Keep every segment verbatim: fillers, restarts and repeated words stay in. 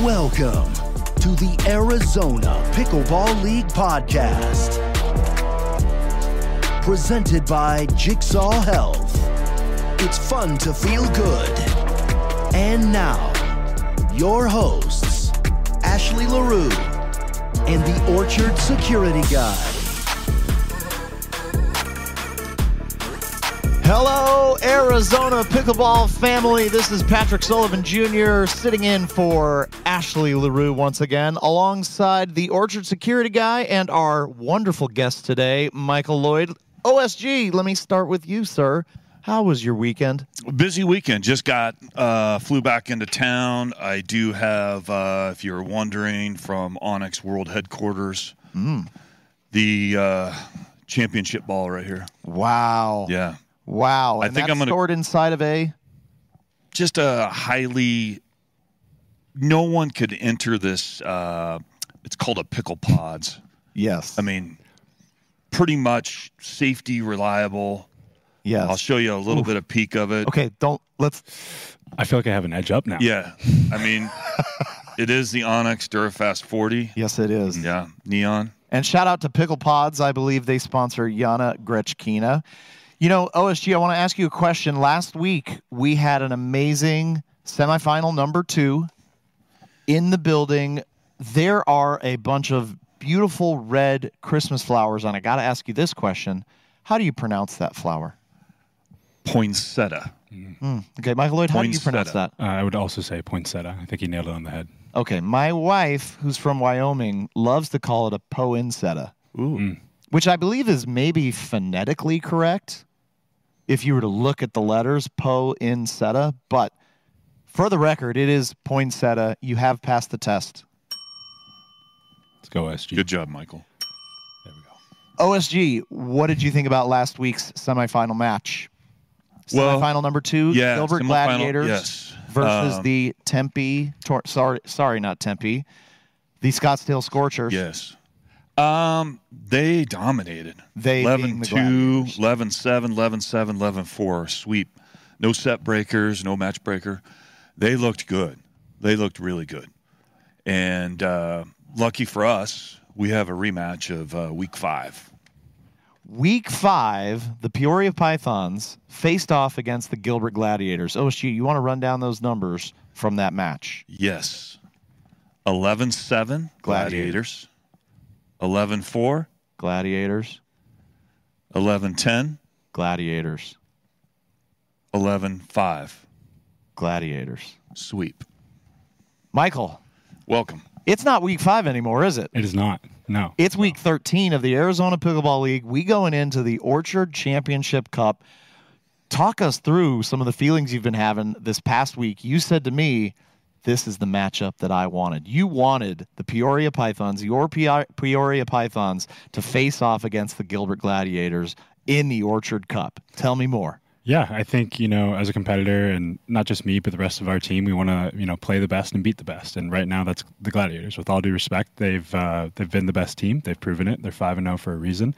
Welcome to the Arizona Pickleball League podcast, presented by Jigsaw Health. It's fun to feel good. And now, your hosts, Ashley LaRue and the Orchard Security Guy. Hello, Arizona Pickleball family. This is Patrick Sullivan Junior sitting in for Ashley LaRue once again, alongside the Orchard Security Guy and our wonderful guest today, Michael Lloyd. O S G, let me start with you, sir. How was your weekend? Busy weekend. Just got, uh, flew back into town. I do have, uh, if you're wondering, from Onyx World Headquarters, mm. the uh, championship ball right here. Wow. Yeah. Wow, and I think that's I'm gonna, stored inside of a? Just a highly, no one could enter this, uh, it's called a Pickle Pods. Yes. I mean, pretty much safety, reliable. Yes. I'll show you a little Oof. bit of peek of it. Okay, don't, let's. I feel like I have an edge up now. Yeah, I mean, it is the Onyx DuraFast forty. Yes, it is. Yeah, neon. And shout out to Pickle Pods. I believe they sponsor Yana Grechkina. You know, O S G, I want to ask you a question. Last week, we had an amazing semifinal number two in the building. There are a bunch of beautiful red Christmas flowers on it. I got to ask you this question. How do you pronounce that flower? Poinsettia. Mm. Okay, Michael Lloyd, how do you pronounce that? Uh, I would also say poinsettia. I think he nailed it on the head. Okay, my wife, who's from Wyoming, loves to call it a poinsettia. Ooh. Mm. Which I believe is maybe phonetically correct if you were to look at the letters poinsettia. But for the record, it is poinsettia. You have passed the test. Let's go, O S G. Good job, Michael. There we go. O S G, what did you think about last week's semifinal match? Well, semifinal number two, yeah, Gilbert Gladiators yes. versus um, the Tempe, tor- sorry, sorry, not Tempe, the Scottsdale Scorchers. Yes. Um, they dominated. They eleven two, eleven seven, eleven seven, eleven four, sweep. No set breakers, no match breaker. They looked good. They looked really good. And uh, lucky for us, we have a rematch of uh, week five. Week five, the Peoria Pythons faced off against the Gilbert Gladiators. O S G, you want to run down those numbers from that match? Yes. eleven seven, Gladiators. eleven four. Gladiators. eleven ten. Gladiators. eleven five. Gladiators. Sweep. Michael. Welcome. It's not week five anymore, is it? It is not. No. It's week thirteen of the Arizona Pickleball League. We going into the Orchard Championship Cup. Talk us through some of the feelings you've been having this past week. You said to me, this is the matchup that I wanted. You wanted the Peoria Pythons, your Peoria Pythons, to face off against the Gilbert Gladiators in the Orchard Cup. Tell me more. Yeah, I think, you know, as a competitor, and not just me, but the rest of our team, we want to, you know, play the best and beat the best. And right now, that's the Gladiators. With all due respect, they've uh, they've been the best team. They've proven it. They're five and oh for a reason.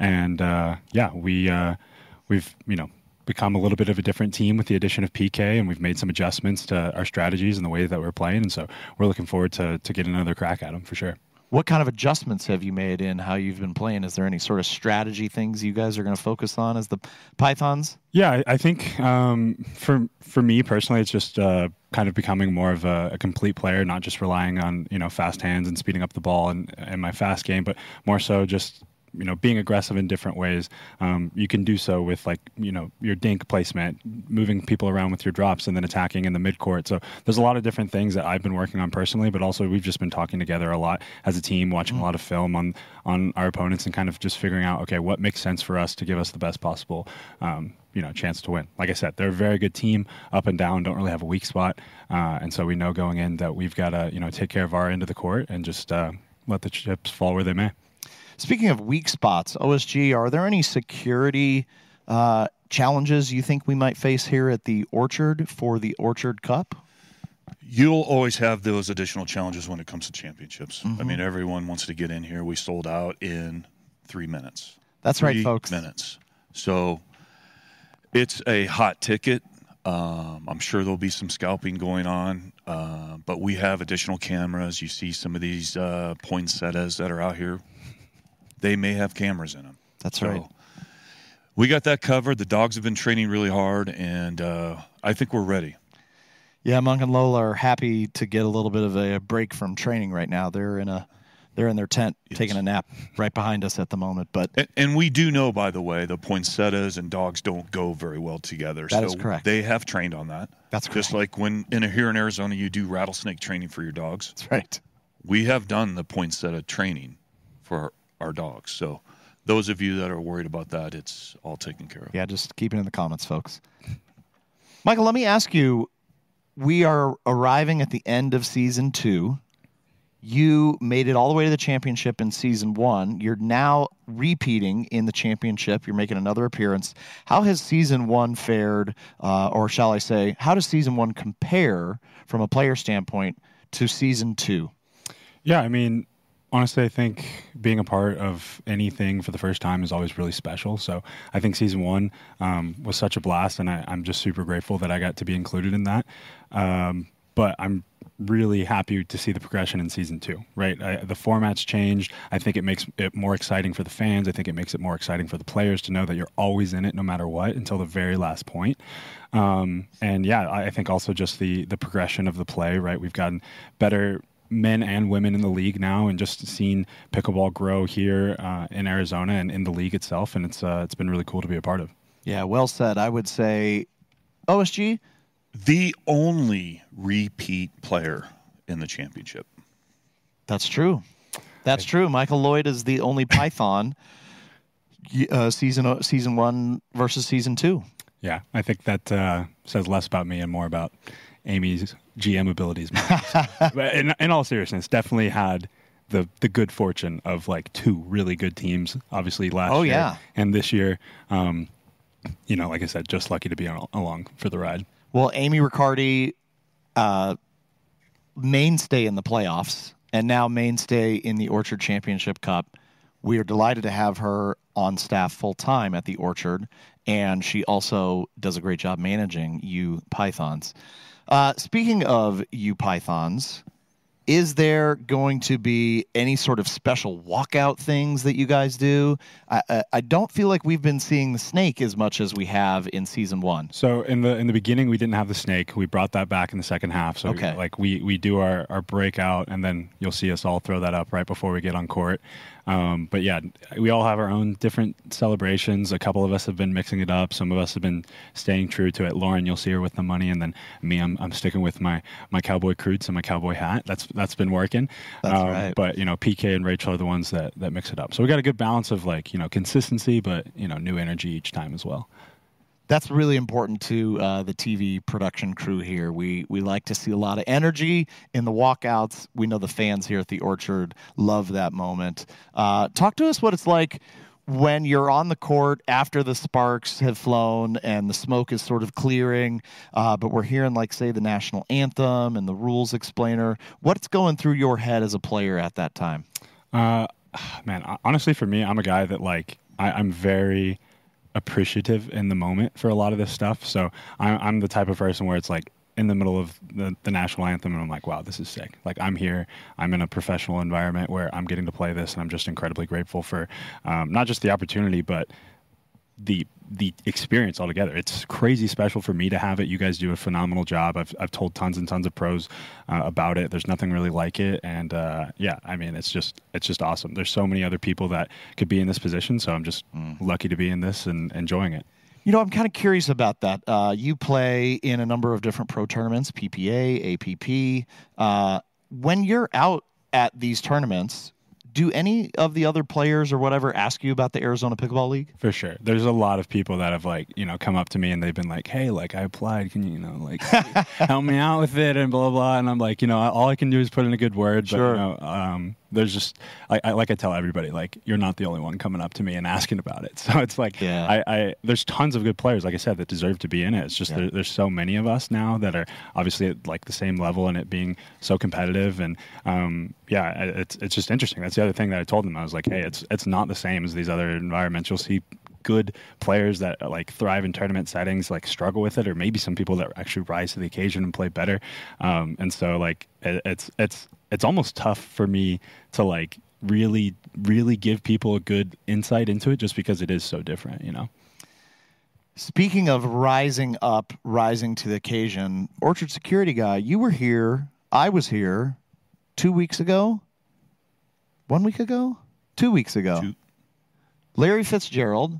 And, uh, yeah, we, uh, we've, you know, become a little bit of a different team with the addition of P K, and we've made some adjustments to our strategies and the way that we're playing, and so we're looking forward to to getting another crack at them for sure. What kind of adjustments have you made in how you've been playing? Is there any sort of strategy things you guys are going to focus on as the Pythons? Yeah, I, I think um, for for me personally, it's just uh, kind of becoming more of a, a complete player, not just relying on, you know, fast hands and speeding up the ball and, and my fast game, but more so just, you know, being aggressive in different ways. Um, you can do so with, like, you know, your dink placement, moving people around with your drops, and then attacking in the midcourt. So there's a lot of different things that I've been working on personally, but also we've just been talking together a lot as a team, watching mm. a lot of film on, on our opponents, and kind of just figuring out, okay, what makes sense for us to give us the best possible, um, you know, chance to win. Like I said, they're a very good team, up and down, don't really have a weak spot. Uh, and so we know going in that we've got to, you know, take care of our end of the court and just uh, let the chips fall where they may. Speaking of weak spots, O S G, are there any security uh, challenges you think we might face here at the Orchard for the Orchard Cup? You'll always have those additional challenges when it comes to championships. Mm-hmm. I mean, everyone wants to get in here. We sold out in three minutes. That's three right, folks. Minutes. So it's a hot ticket. Um, I'm sure there'll be some scalping going on, uh, but we have additional cameras. You see some of these uh, poinsettias that are out here. They may have cameras in them. That's so, right. We got that covered. The dogs have been training really hard, and uh, I think we're ready. Yeah, Monk and Lola are happy to get a little bit of a break from training right now. They're in a they're in their tent yes. taking a nap right behind us at the moment. But and, and we do know, by the way, the poinsettias and dogs don't go very well together. That so is correct. They have trained on that. That's correct. Just like when in a, here in Arizona, you do rattlesnake training for your dogs. That's right. We have done the poinsettia training for our, our dogs. So those of you that are worried about that, it's all taken care of. Yeah, just keep it in the comments, folks. Michael, let me ask you. We are arriving at the end of season two. You made it all the way to the championship in season one. You're now repeating in the championship. You're making another appearance. How has season one fared, uh, or shall I say, how does season one compare from a player standpoint to season two? Yeah, I mean, honestly, I think being a part of anything for the first time is always really special. So I think season one um, was such a blast, and I, I'm just super grateful that I got to be included in that. Um, but I'm really happy to see the progression in season two, right? I, the format's changed. I think it makes it more exciting for the fans. I think it makes it more exciting for the players to know that you're always in it no matter what until the very last point. Um, and, yeah, I, I think also just the, the progression of the play, right? We've gotten better men and women in the league now, and just seeing pickleball grow here uh, in Arizona and in the league itself, and it's uh, it's been really cool to be a part of. Yeah, well said. I would say O S G? The only repeat player in the championship. That's true. That's true. Michael Lloyd is the only Python uh, season, season one versus season two. Yeah, I think that uh, says less about me and more about Amy's G M abilities. But in, in all seriousness, definitely had the the good fortune of like two really good teams, obviously last oh, year yeah. and this year. Um, you know, like I said, just lucky to be on, along for the ride. Well, Amy Riccardi, uh, mainstay in the playoffs and now mainstay in the Orchard Championship Cup. We are delighted to have her on staff full time at the Orchard, and she also does a great job managing you Pythons. Uh, speaking of you Pythons, is there going to be any sort of special walkout things that you guys do? I, I, I don't feel like we've been seeing the snake as much as we have in season one. So in the in the beginning, we didn't have the snake. We brought that back in the second half. So okay. we, like we we do our, our breakout, and then you'll see us all throw that up right before we get on court. Um, but yeah, we all have our own different celebrations. A couple of us have been mixing it up. Some of us have been staying true to it. Lauren, you'll see her with the money, and then me, I'm I'm sticking with my my cowboy crudes and my cowboy hat. That's that's been working. That's um, right. But you know, P K and Rachel are the ones that that mix it up. So we got a good balance of like you know consistency, but you know new energy each time as well. That's really important to uh, the T V production crew here. We we like to see a lot of energy in the walkouts. We know the fans here at the Orchard love that moment. Uh, talk to us what it's like when you're on the court after the sparks have flown and the smoke is sort of clearing, uh, but we're hearing, like, say, the national anthem and the rules explainer. What's going through your head as a player at that time? Uh, man, honestly, for me, I'm a guy that, like, I, I'm very appreciative in the moment for a lot of this stuff. So I'm, I'm the type of person where it's like in the middle of the, the national anthem and I'm like, wow, this is sick. Like I'm here, I'm in a professional environment where I'm getting to play this, and I'm just incredibly grateful for um, not just the opportunity, but the the experience altogether. It's crazy special for me to have it. You guys do a phenomenal job. I've I've told tons and tons of pros uh, about it. There's nothing really like it, and uh, yeah, I mean, it's just it's just awesome. There's so many other people that could be in this position, so I'm just mm. lucky to be in this and enjoying it. You know, I'm kind of curious about that. Uh, you play in a number of different pro tournaments, P P A, A P P. Uh, when you're out at these tournaments, do any of the other players or whatever ask you about the Arizona Pickleball League? For sure. There's a lot of people that have, like, you know, come up to me and they've been like, hey, like, I applied. Can you, you know, like, help me out with it and blah, blah. And I'm like, you know, all I can do is put in a good word. Sure. But, you know, um, there's just, I, I, like I tell everybody, like, you're not the only one coming up to me and asking about it. So it's like, yeah. I, I there's tons of good players, like I said, that deserve to be in it. It's just yeah. there, there's so many of us now that are obviously at, like, the same level and it being so competitive. And, um, yeah, it's it's just interesting. That's the other thing that I told them. I was like, hey, it's it's not the same as these other environments. You'll see good players that like thrive in tournament settings like struggle with it, or maybe some people that actually rise to the occasion and play better. Um, and so like it, it's it's it's almost tough for me to like really really give people a good insight into it, just because it is so different, you know. Speaking of rising up, rising to the occasion, Orchard Security Guy, you were here. I was here two weeks ago. One week ago? Two weeks ago. Two. Larry Fitzgerald,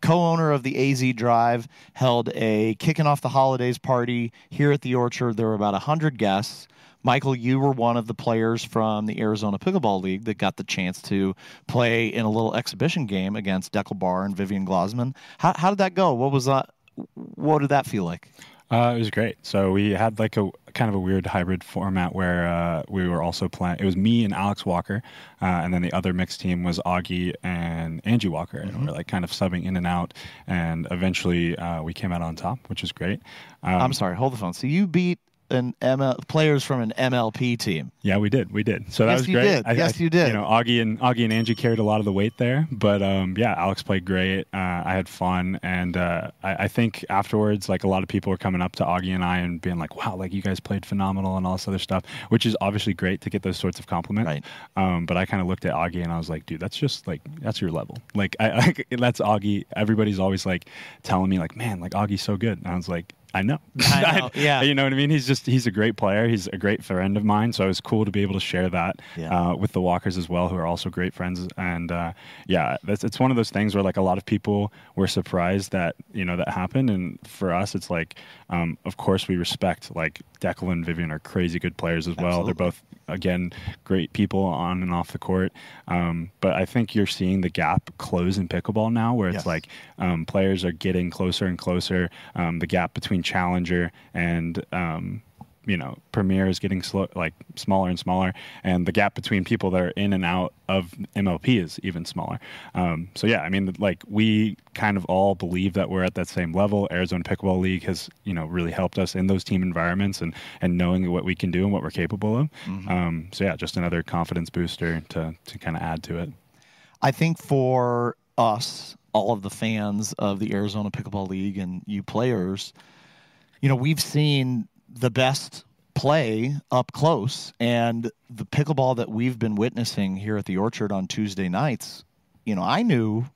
co-owner of the A Z Drive, held a kicking off the holidays party here at the Orchard. There were about one hundred guests. Michael, you were one of the players from the Arizona Pickleball League that got the chance to play in a little exhibition game against Deckel Barr and Vivian Glosman. How, how did that go? What was that? What did that feel like? Uh, it was great. So we had like a kind of a weird hybrid format where uh, we were also playing. It was me and Alex Walker, uh, and then the other mixed team was Augie and Angie Walker. Mm-hmm. And we we're like kind of subbing in and out, and eventually uh, we came out on top, which is great. Um, I'm sorry, hold the phone. So you beat an M L players from an M L P team. Yeah, we did. We did. So that yes, was great. You did. I, yes, I, you did. You know, Augie and Augie and Angie carried a lot of the weight there, but um, yeah, Alex played great. Uh, I had fun, and uh, I, I think afterwards, like a lot of people were coming up to Augie and I and being like, "Wow, like you guys played phenomenal," and all this other stuff, which is obviously great to get those sorts of compliments. Right. Um, but I kind of looked at Augie and I was like, "Dude, that's just like that's your level. Like, I, like that's Augie." Everybody's always like telling me, "Like, man, like Augie's so good," and I was like, I know. I know. Yeah. You know what I mean? He's just, he's a great player. He's a great friend of mine. So it was cool to be able to share that yeah. uh, with the Walkers as well, who are also great friends. And uh, yeah, that's, it's one of those things where like a lot of people were surprised that, you know, that happened. And for us, it's like, um, of course we respect like Deckel and Vivian are crazy good players as well. Absolutely. They're both, again, great people on and off the court. Um, but I think you're seeing the gap close in pickleball now where it's yes. like um, players are getting closer and closer. Um, the gap between Challenger and um you know Premier is getting slow, like smaller and smaller, and the gap between people that are in and out of M L P is even smaller. Um so yeah, I mean, like we kind of all believe that we're at that same level. Arizona Pickleball League has, you know, really helped us in those team environments and and knowing what we can do and what we're capable of. Mm-hmm. Um so yeah, just another confidence booster to to kind of add to it. I think for us, all of the fans of the Arizona Pickleball League and you players, you know, we've seen the best play up close, and the pickleball that we've been witnessing here at the Orchard on Tuesday nights, you know, I knew,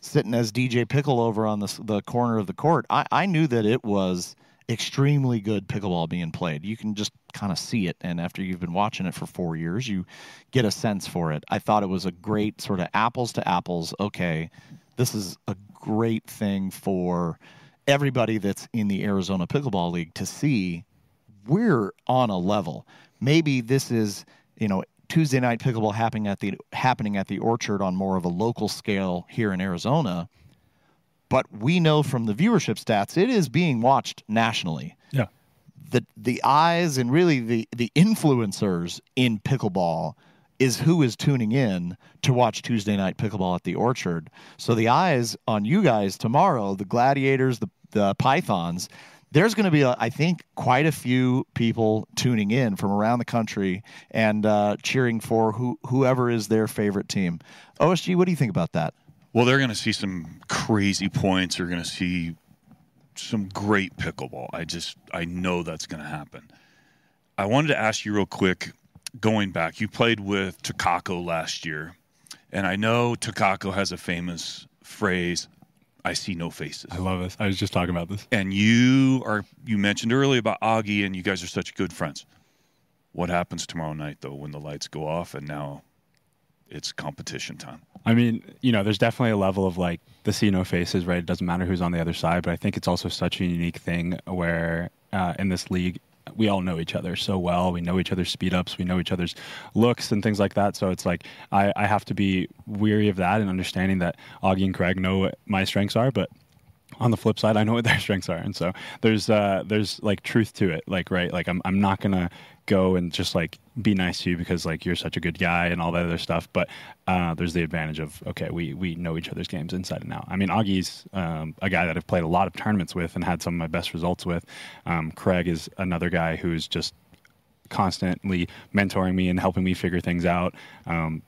sitting as D J Pickle over on the, the corner of the court, I, I knew that it was extremely good pickleball being played. You can just kind of see it, and after you've been watching it for four years, you get a sense for it. I thought it was a great sort of apples to apples, okay, this is a great thing for everybody that's in the Arizona Pickleball League to see we're on a level. Maybe this is, you know, Tuesday night pickleball happening at the happening at the Orchard on more of a local scale here in Arizona, but we know from the viewership stats it is being watched nationally. Yeah. The the eyes and really the the influencers in pickleball is who is tuning in to watch Tuesday night pickleball at the Orchard. So the eyes on you guys tomorrow, the Gladiators, the, the Pythons, there's going to be, a, I think, quite a few people tuning in from around the country and uh, cheering for who, whoever is their favorite team. O S G, what do you think about that? Well, they're going to see some crazy points. They're going to see some great pickleball. I just, I know that's going to happen. I wanted to ask you real quick, going back, you played with Takako last year, and I know Takako has a famous phrase, I see no faces. I love this. I was just talking about this. And you are you mentioned earlier about Augie, and you guys are such good friends. What happens tomorrow night, though, when the lights go off and now it's competition time? I mean, you know, there's definitely a level of, like, the see no faces, right? It doesn't matter who's on the other side, but I think it's also such a unique thing where uh, in this league, we all know each other so well. We know each other's speed ups. We know each other's looks and things like that. So it's like I, I have to be weary of that and understanding that Augie and Craig know what my strengths are, but on the flip side, I know what their strengths are. And so there's uh, there's like truth to it. Like, right, like I'm I'm not gonna go and just like be nice to you because like you're such a good guy and all that other stuff. But uh, there's the advantage of, okay, we we know each other's games inside and out. I mean, Augie's um, a guy that I've played a lot of tournaments with and had some of my best results with. Um, Craig is another guy who's just constantly mentoring me and helping me figure things out. Um,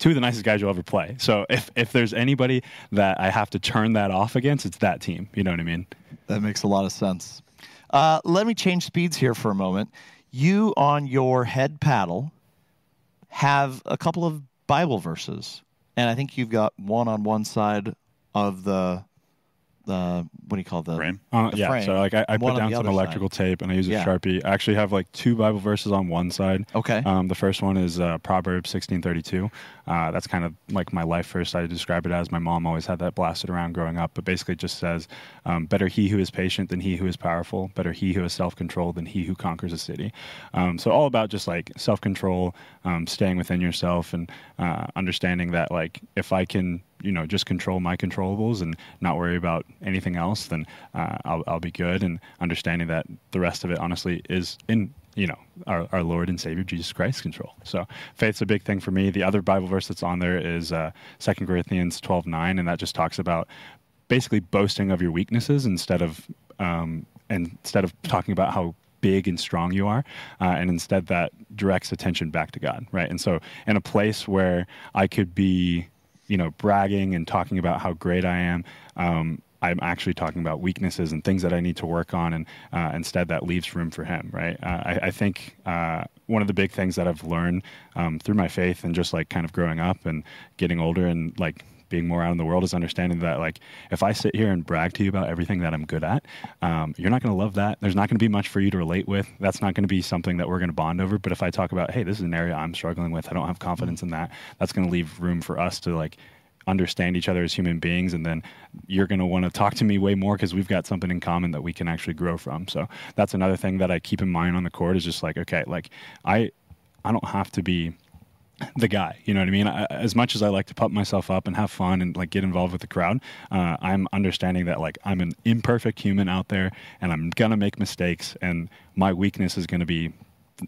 two of the nicest guys you'll ever play. So if, if there's anybody that I have to turn that off against, it's that team. You know what I mean? That makes a lot of sense. Uh, let me change speeds here for a moment. You, on your head paddle, have a couple of Bible verses. And I think you've got one on one side of the... Uh, what do you call the frame? Uh, the yeah, frame. So like I, I put down some electrical side. tape and I use a yeah. Sharpie. I actually have like two Bible verses on one side. Okay. Um, the first one is uh, Proverbs sixteen thirty-two. Uh, that's kind of like my life verse. I describe it as my mom always had that blasted around growing up, but basically just says, um, better he who is patient than he who is powerful, better he who is self-controlled than he who conquers a city. Um, so all about just like self-control, um, staying within yourself and uh, understanding that like if I can, you know, just control my controllables and not worry about anything else, then uh, I'll, I'll be good. And understanding that the rest of it, honestly, is in, you know, our, our Lord and Savior, Jesus Christ's control. So faith's a big thing for me. The other Bible verse that's on there is uh, Second Corinthians twelve nine, and that just talks about basically boasting of your weaknesses instead of, um, instead of talking about how big and strong you are, uh, and instead that directs attention back to God, right? And so in a place where I could be, you know, bragging and talking about how great I am, um, I'm actually talking about weaknesses and things that I need to work on, and uh, instead that leaves room for Him, right? Uh, I, I think uh, one of the big things that I've learned um, through my faith and just like kind of growing up and getting older and like being more out in the world is understanding that like if I sit here and brag to you about everything that I'm good at, um, you're not going to love that. There's not going to be much for you to relate with. That's not going to be something that we're going to bond over. But if I talk about, hey, this is an area I'm struggling with, I don't have confidence in that, that's going to leave room for us to like understand each other as human beings. And then you're going to want to talk to me way more because we've got something in common that we can actually grow from. So that's another thing that I keep in mind on the court is just like, okay, like I, I don't have to be the guy, you know what I mean? I, as much as I like to pump myself up and have fun and like get involved with the crowd, uh, I'm understanding that like I'm an imperfect human out there and I'm going to make mistakes, and my weakness is going to be,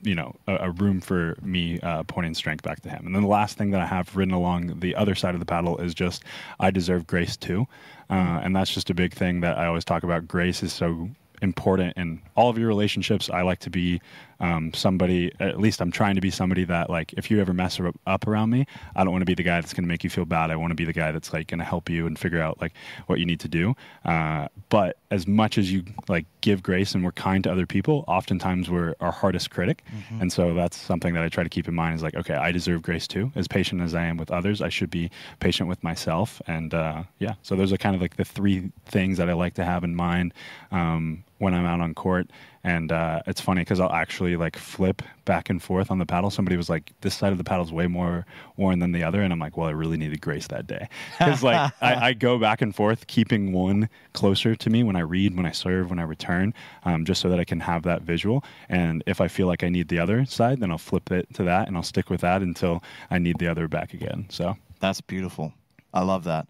you know, a, a room for me uh, pointing strength back to Him. And then the last thing that I have written along the other side of the paddle is just, I deserve grace too. Uh, and that's just a big thing that I always talk about. Grace is so important in all of your relationships. I like to be um, somebody, at least I'm trying to be somebody that like, if you ever mess up around me, I don't want to be the guy that's going to make you feel bad. I want to be the guy that's like going to help you and figure out like what you need to do. Uh, but as much as you like give grace and we're kind to other people, oftentimes we're our hardest critic. Mm-hmm. And so that's something that I try to keep in mind is like, okay, I deserve grace too. As patient as I am with others, I should be patient with myself. And uh, yeah, so those are kind of like the three things that I like to have in mind Um, when I'm out on court. And uh, it's funny because I'll actually like flip back and forth on the paddle. Somebody was like, this side of the paddle is way more worn than the other. And I'm like, well, I really needed grace that day. Because like I, I go back and forth, keeping one closer to me when I read, when I serve, when I return, um, just so that I can have that visual. And if I feel like I need the other side, then I'll flip it to that and I'll stick with that until I need the other back again. So that's beautiful. I love that.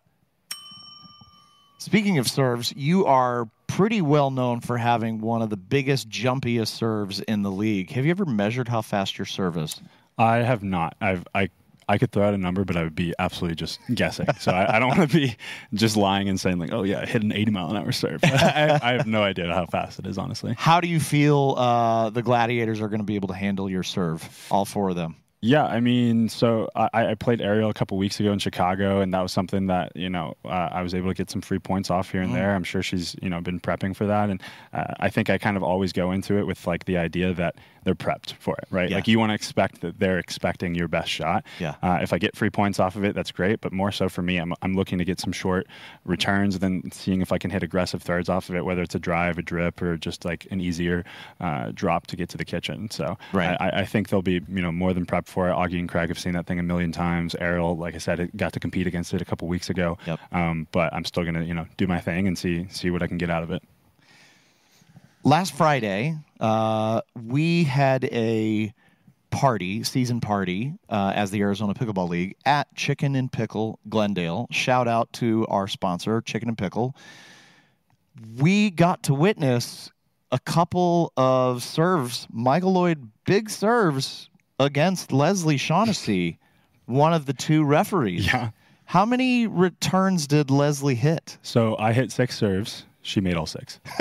Speaking of serves, you are pretty well known for having one of the biggest, jumpiest serves in the league. Have you ever measured how fast your serve is? I have not. I've, I I could throw out a number, but I would be absolutely just guessing. So I, I don't want to be just lying and saying, like, oh, yeah, I hit an eighty-mile-an-hour serve. I, I have no idea how fast it is, honestly. How do you feel uh, the Gladiators are going to be able to handle your serve, all four of them? Yeah, I mean, so I, I played Ariel a couple weeks ago in Chicago, and that was something that, you know, uh, I was able to get some free points off here and there. I'm sure she's, you know, been prepping for that. And uh, I think I kind of always go into it with, like, the idea that they're prepped for it, right? Yeah. Like, you want to expect that they're expecting your best shot. Yeah. Uh, if I get free points off of it, that's great. But more so for me, I'm, I'm looking to get some short returns and then seeing if I can hit aggressive thirds off of it, whether it's a drive, a drip, or just, like, an easier uh, drop to get to the kitchen. So right. I, I think they'll be, you know, more than prepped for it. Augie and Craig have seen that thing a million times. Ariel, like I said, got to compete against it a couple weeks ago. Yep. Um, but I'm still going to, you know, do my thing and see see what I can get out of it. Last Friday, uh, we had a party, season party, uh, as the Arizona Pickleball League at Chicken and Pickle Glendale. Shout out to our sponsor, Chicken and Pickle. We got to witness a couple of serves, Michael Lloyd, big serves, against Leslie Shaughnessy, one of the two referees. Yeah. How many returns did Leslie hit? So I hit six serves. She made all six. So,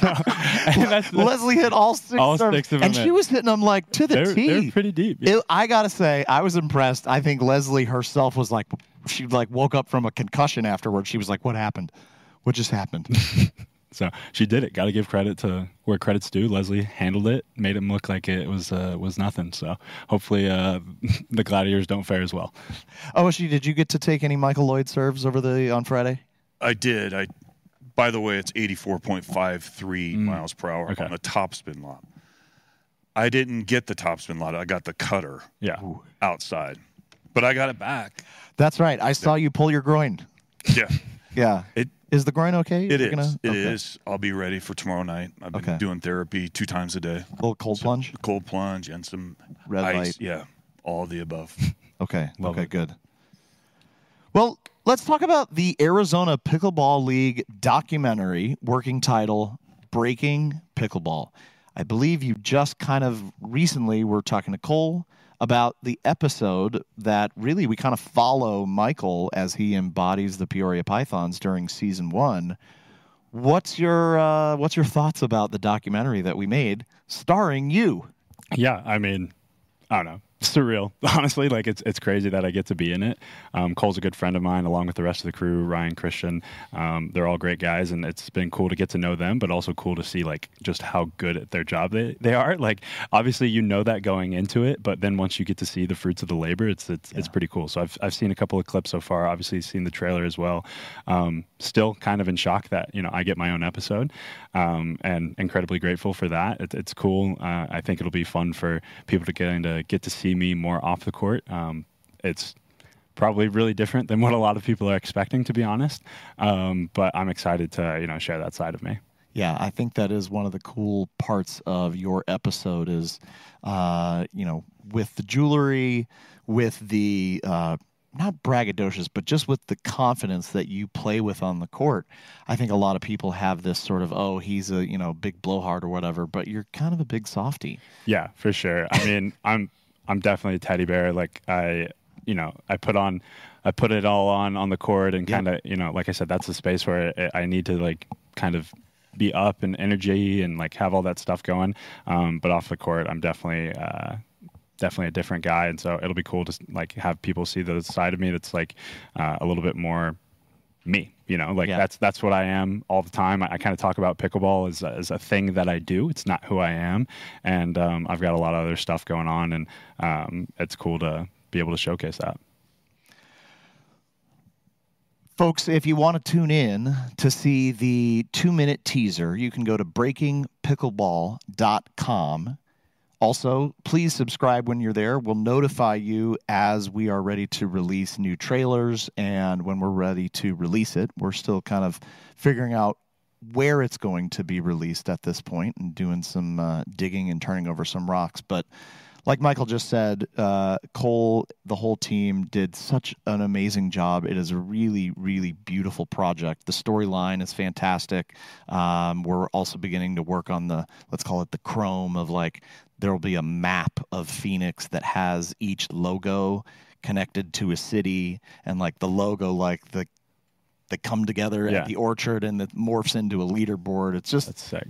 that's the, Leslie hit all six. All serves, six of them. And she was hitting them like to the they're, tee. They're pretty deep. Yeah. It, I got to say, I was impressed. I think Leslie herself was like, she like woke up from a concussion afterwards. She was like, what happened? What just happened? So she did it. Got to give credit to where credit's due. Leslie handled it, made him look like it was uh, was nothing. So hopefully uh, the Gladiators don't fare as well. O S G, did you get to take any Michael Lloyd serves over the on Friday? I did. I By the way, it's eighty-four point five three mm. miles per hour okay. on the topspin lot. I didn't get the topspin lot. I got the cutter yeah. outside. But I got it back. That's right. I saw yeah. you pull your groin. Yeah. Yeah. It, is the groin okay? It is. Gonna, it okay. is. I'll be ready for tomorrow night. I've been okay. doing therapy two times a day. A little cold so, plunge? Cold plunge and some red ice. Light. Yeah. All of the above. Okay. Love okay, it. Good. Well, let's talk about the Arizona Pickleball League documentary, working title, Breaking Pickleball. I believe you just kind of recently were talking to Cole about the episode that really we kind of follow Michael as he embodies the Peoria Pythons during season one. What's your, uh, what's your thoughts about the documentary that we made starring you? Yeah, I mean, I don't know. Surreal, honestly. Like it's it's crazy that I get to be in it. Um, Cole's a good friend of mine, along with the rest of the crew. Ryan Christian, um, they're all great guys, and it's been cool to get to know them, but also cool to see like just how good at their job they, they are. Like obviously you know that going into it, but then once you get to see the fruits of the labor, it's it's, yeah. it's pretty cool. So I've I've seen a couple of clips so far. Obviously seen the trailer as well. Um, still kind of in shock that you know I get my own episode, um, and incredibly grateful for that. It, it's cool. Uh, I think it'll be fun for people to get into get to see me more off the court. Um, it's probably really different than what a lot of people are expecting, to be honest. Um, but I'm excited to, you know, share that side of me. Yeah, I think that is one of the cool parts of your episode is, uh, you know, with the jewelry, with the, uh, not braggadocious, but just with the confidence that you play with on the court. I think a lot of people have this sort of, oh, he's a, you know, big blowhard or whatever, but you're kind of a big softie. Yeah, for sure. I mean, I'm, I'm definitely a teddy bear. Like I, you know, I put on, I put it all on, on the court and kind of, yeah. you know, like I said, that's the space where I, I need to like kind of be up and energy and like have all that stuff going. Um, but off the court, I'm definitely, uh, definitely a different guy. And so it'll be cool to like have people see the side of me that's like uh, a little bit more me, you know, like yeah. that's, that's what I am all the time. I, I kind of talk about pickleball as, as a thing that I do. It's not who I am. And, um, I've got a lot of other stuff going on and, um, it's cool to be able to showcase that. Folks, if you want to tune in to see the two minute teaser, you can go to breaking pickleball dot com. Also, please subscribe when you're there. We'll notify you as we are ready to release new trailers and when we're ready to release it. We're still kind of figuring out where it's going to be released at this point and doing some uh, digging and turning over some rocks. But like Michael just said, uh, Cole, the whole team did such an amazing job. It is a really, really beautiful project. The storyline is fantastic. Um, we're also beginning to work on the, let's call it the chrome of like, there will be a map of Phoenix that has each logo connected to a city and like the logo, like the, they come together yeah. at the Orchard and it morphs into a leaderboard. It's just, that's sick.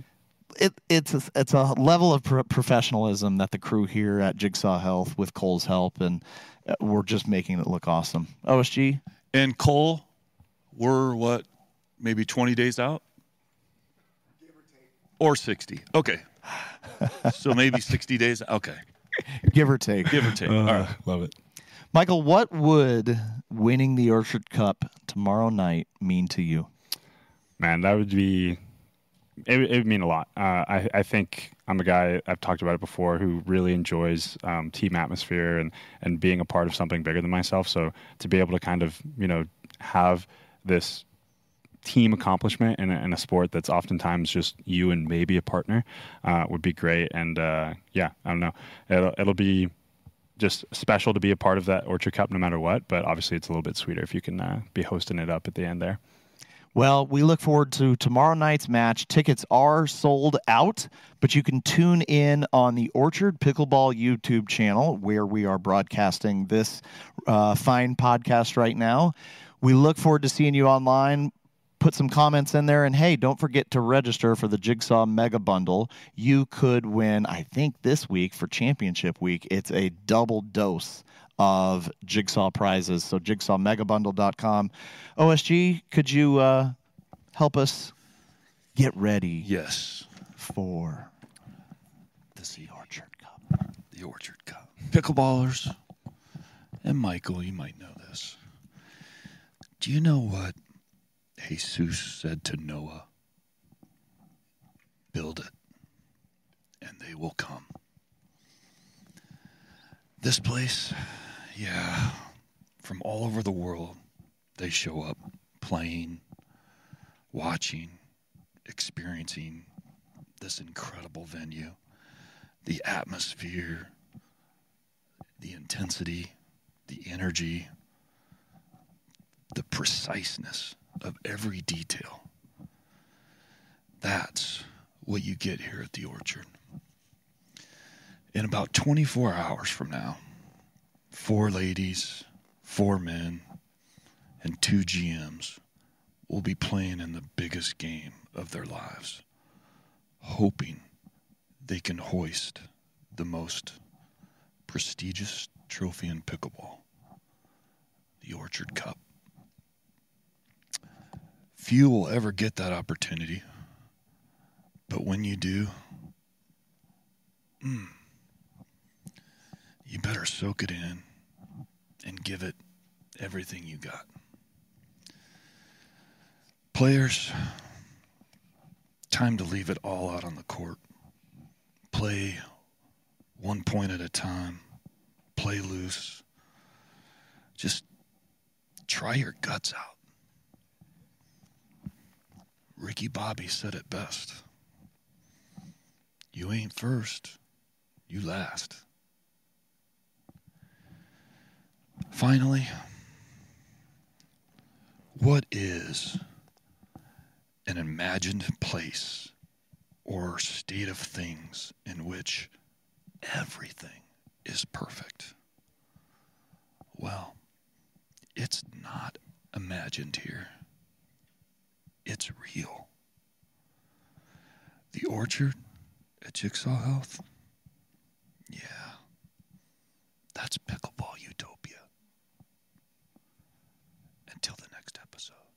It, it's, a, it's a level of pro professionalism that the crew here at Jigsaw Health with Cole's help, and we're just making it look awesome. O S G. And Cole, we're what, maybe twenty days out? Give or take. Or sixty. Okay. So maybe sixty days. Okay. Give or take. Give or take. Uh, All right. Love it. Michael, what would winning the Orchard Cup tomorrow night mean to you? Man, that would be... It, it would mean a lot. Uh, I, I think I'm a guy, I've talked about it before, who really enjoys um, team atmosphere and, and being a part of something bigger than myself. So to be able to kind of, you know, have this team accomplishment in a, in a sport that's oftentimes just you and maybe a partner uh, would be great. And uh, yeah, I don't know. It'll, it'll be just special to be a part of that Orchard Cup no matter what. But obviously it's a little bit sweeter if you can uh, be hosting it up at the end there. Well, we look forward to tomorrow night's match. Tickets are sold out, but you can tune in on the Orchard Pickleball YouTube channel where we are broadcasting this uh, fine podcast right now. We look forward to seeing you online. put some comments in there, and hey, don't forget to register for the Jigsaw Mega Bundle. You could win, I think this week for championship week, it's a double dose of Jigsaw prizes. So jigsaw mega bundle dot com. O S G, could you uh, help us get ready? Yes. For the Orchard Cup. The Orchard Cup. Pickleballers, and Michael, you might know this. Do you know what Jesus said to Noah? Build it, and they will come. This place, yeah, from all over the world, they show up playing, watching, experiencing this incredible venue, the atmosphere, the intensity, the energy, the preciseness of every detail. That's what you get here at the Orchard. In about twenty-four hours from now, four ladies, four men, and two G Ms will be playing in the biggest game of their lives, hoping they can hoist the most prestigious trophy in pickleball, the Orchard Cup. Few will ever get that opportunity, but when you do, mm, you better soak it in and give it everything you got. Players, time to leave it all out on the court. Play one point at a time. Play loose. Just try your guts out. Ricky Bobby said it best. You ain't first, you last. Finally, what is an imagined place or state of things in which everything is perfect? Well, it's not imagined here. It's real. The Orchard at Jigsaw Health? Yeah. That's pickleball utopia. Until the next episode.